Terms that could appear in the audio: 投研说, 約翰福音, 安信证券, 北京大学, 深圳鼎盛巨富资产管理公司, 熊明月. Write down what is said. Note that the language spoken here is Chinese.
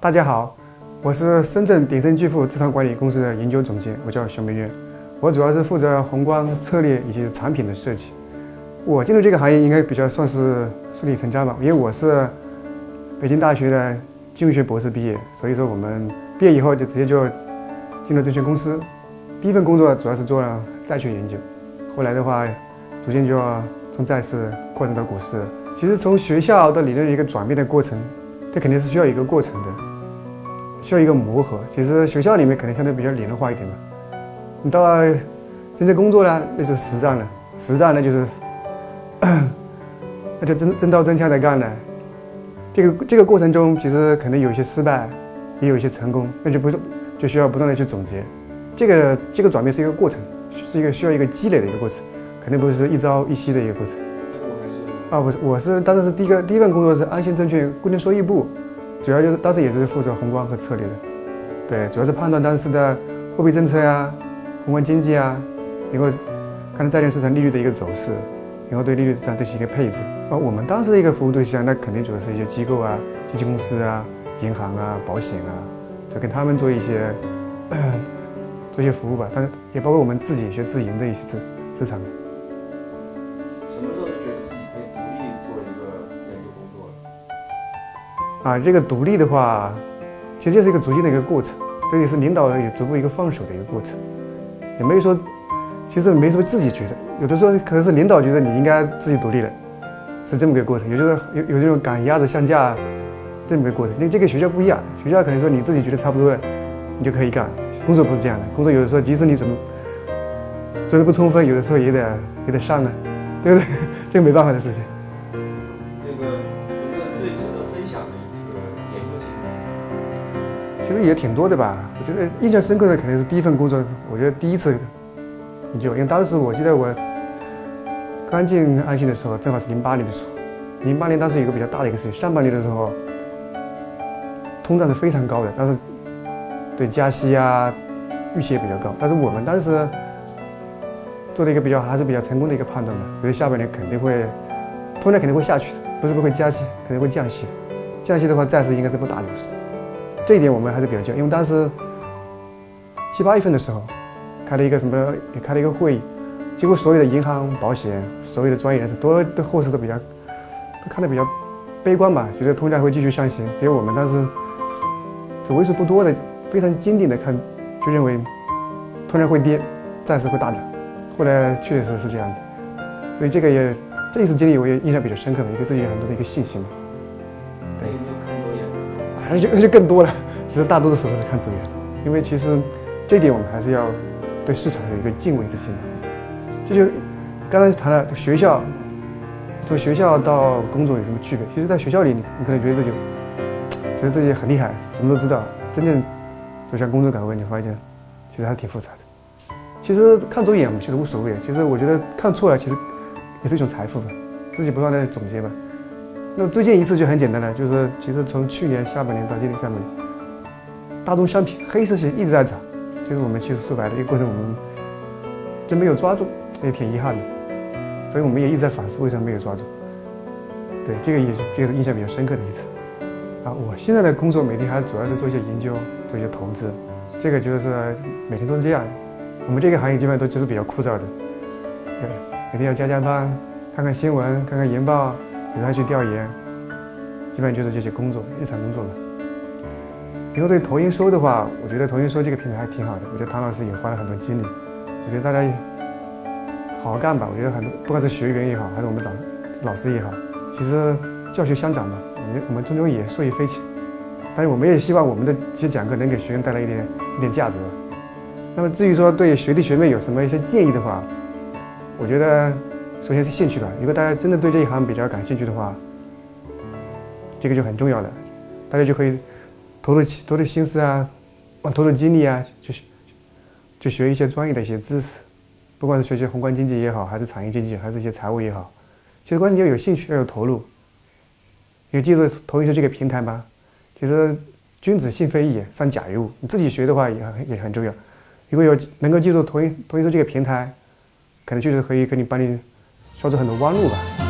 大家好，我是深圳鼎盛巨富资产管理公司的研究总监，我叫熊明月，我主要是负责宏观策略以及产品的设计。我进入这个行业应该比较算是顺理成章吧，因为我是北京大学的金融学博士毕业，所以说我们毕业以后就直接就进入证券公司。第一份工作主要是做了债券研究，后来的话逐渐就要从债市扩展到股市。其实从学校到理论一个转变的过程，这肯定是需要一个过程的，需要一个磨合。其实学校里面可能相对比较理论化一点嘛，你到真正工作呢，那就是实战了。实战呢就是，那就真刀真枪的干了。这个过程中，其实可能有一些失败，也有一些成功，那就需要不断的去总结。这个转变是一个过程，是一个需要一个积累的一个过程，肯定不是一朝一夕的一个过程。我当时是第一份工作是安信证券固定收益部。主要就是当时也是负责宏观和策略的，对，主要是判断当时的货币政策呀、宏观经济啊，然后看债券市场利率的一个走势，然后对利率市场进行一个配置。我们当时的一个服务对象，那肯定主要是一些机构啊、基金公司啊、银行啊、保险啊，就跟他们做一些服务吧。但是也包括我们自己一些自营的一些资产。什么时候就觉得自己可以独立做一个研究工作了？这个独立的话，其实就是一个逐渐的一个过程，这也是领导也逐步一个放手的一个过程，也没有说，其实没什么自己觉得，有的时候可能是领导觉得你应该自己独立了，是这么一个过程。有这种赶鸭子上架，这么一个过程。这个学校不一样，学校可能说你自己觉得差不多了，你就可以干。工作不是这样的，工作有的时候即使你准备不充分，有的时候也得上啊，对不对？这个没办法的事情。其实也挺多的吧，我觉得印象深刻的肯定是第一份工作，我觉得第一次研究，因为当时我记得我刚进安信的时候，正好是08年的时候，08年当时有一个比较大的一个事情，上半年的时候，通胀是非常高的，但是对加息啊预期也比较高，但是我们当时做了一个还是比较成功的一个判断嘛，觉得下半年肯定会通胀肯定会下去的，不会加息，肯定会降息的，降息的话暂时应该是不大牛市。这一点我们还是比较焦，因为当时7、8月份的时候，开了一个会议，结果所有的银行、保险、所有的专业人士都对后市都看得比较悲观吧，觉得通胀会继续上行。结果我们当时只为数不多的非常坚定的看，就认为通胀会跌，暂时会大涨。后来确实是这样的，所以这一次经历我也印象比较深刻的，一个自己有很多的一个信心。对。那就更多了，只是大多数时候是看走眼，因为其实这一点我们还是要对市场有一个敬畏之心。这就刚才谈了学校，从学校到工作有什么区别？其实，在学校里你可能觉得自己很厉害，什么都知道。真正走向工作岗位，你发现其实还挺复杂的。其实看走眼其实无所谓，其实我觉得看错了其实也是一种财富吧，自己不断的总结吧。那最近一次就很简单了，就是其实从去年下半年到今年下半年，大宗商品黑色系一直在涨，其实我们其实说白了，这个过程我们真没有抓住，也挺遗憾的，所以我们也一直在反思为什么没有抓住。对，这个印象比较深刻的一次。我现在的工作每天还主要是做一些研究，做一些投资，这个就是每天都是这样。我们这个行业基本上都就是比较枯燥的，对，每天要加班，看看新闻，看看研报。有时候去调研，基本上就是这些工作，日常工作了。以后对投研说的话，我觉得投研说这个平台还挺好的，我觉得唐老师也花了很多精力，我觉得大家好好干吧。我觉得很多，不管是学员也好，还是我们老师也好，其实教学相长嘛，我们终究也受益匪浅。但是我们也希望我们的一些讲课能给学员带来一点价值。那么至于说对学弟学妹有什么一些建议的话，我觉得。首先是兴趣吧，如果大家真的对这一行比较感兴趣的话，这个就很重要的，大家就可以投入心思啊，投入精力啊，去学一些专业的一些知识，不管是学习宏观经济也好，还是产业经济，还是一些财务也好，其实关键就有兴趣，要有投入。也记住投研这个平台吧，其实君子性非异，善假于物，你自己学的话也很重要。如果有能够记住投研这个平台，可能就是可以给你帮你。说出很多弯路吧。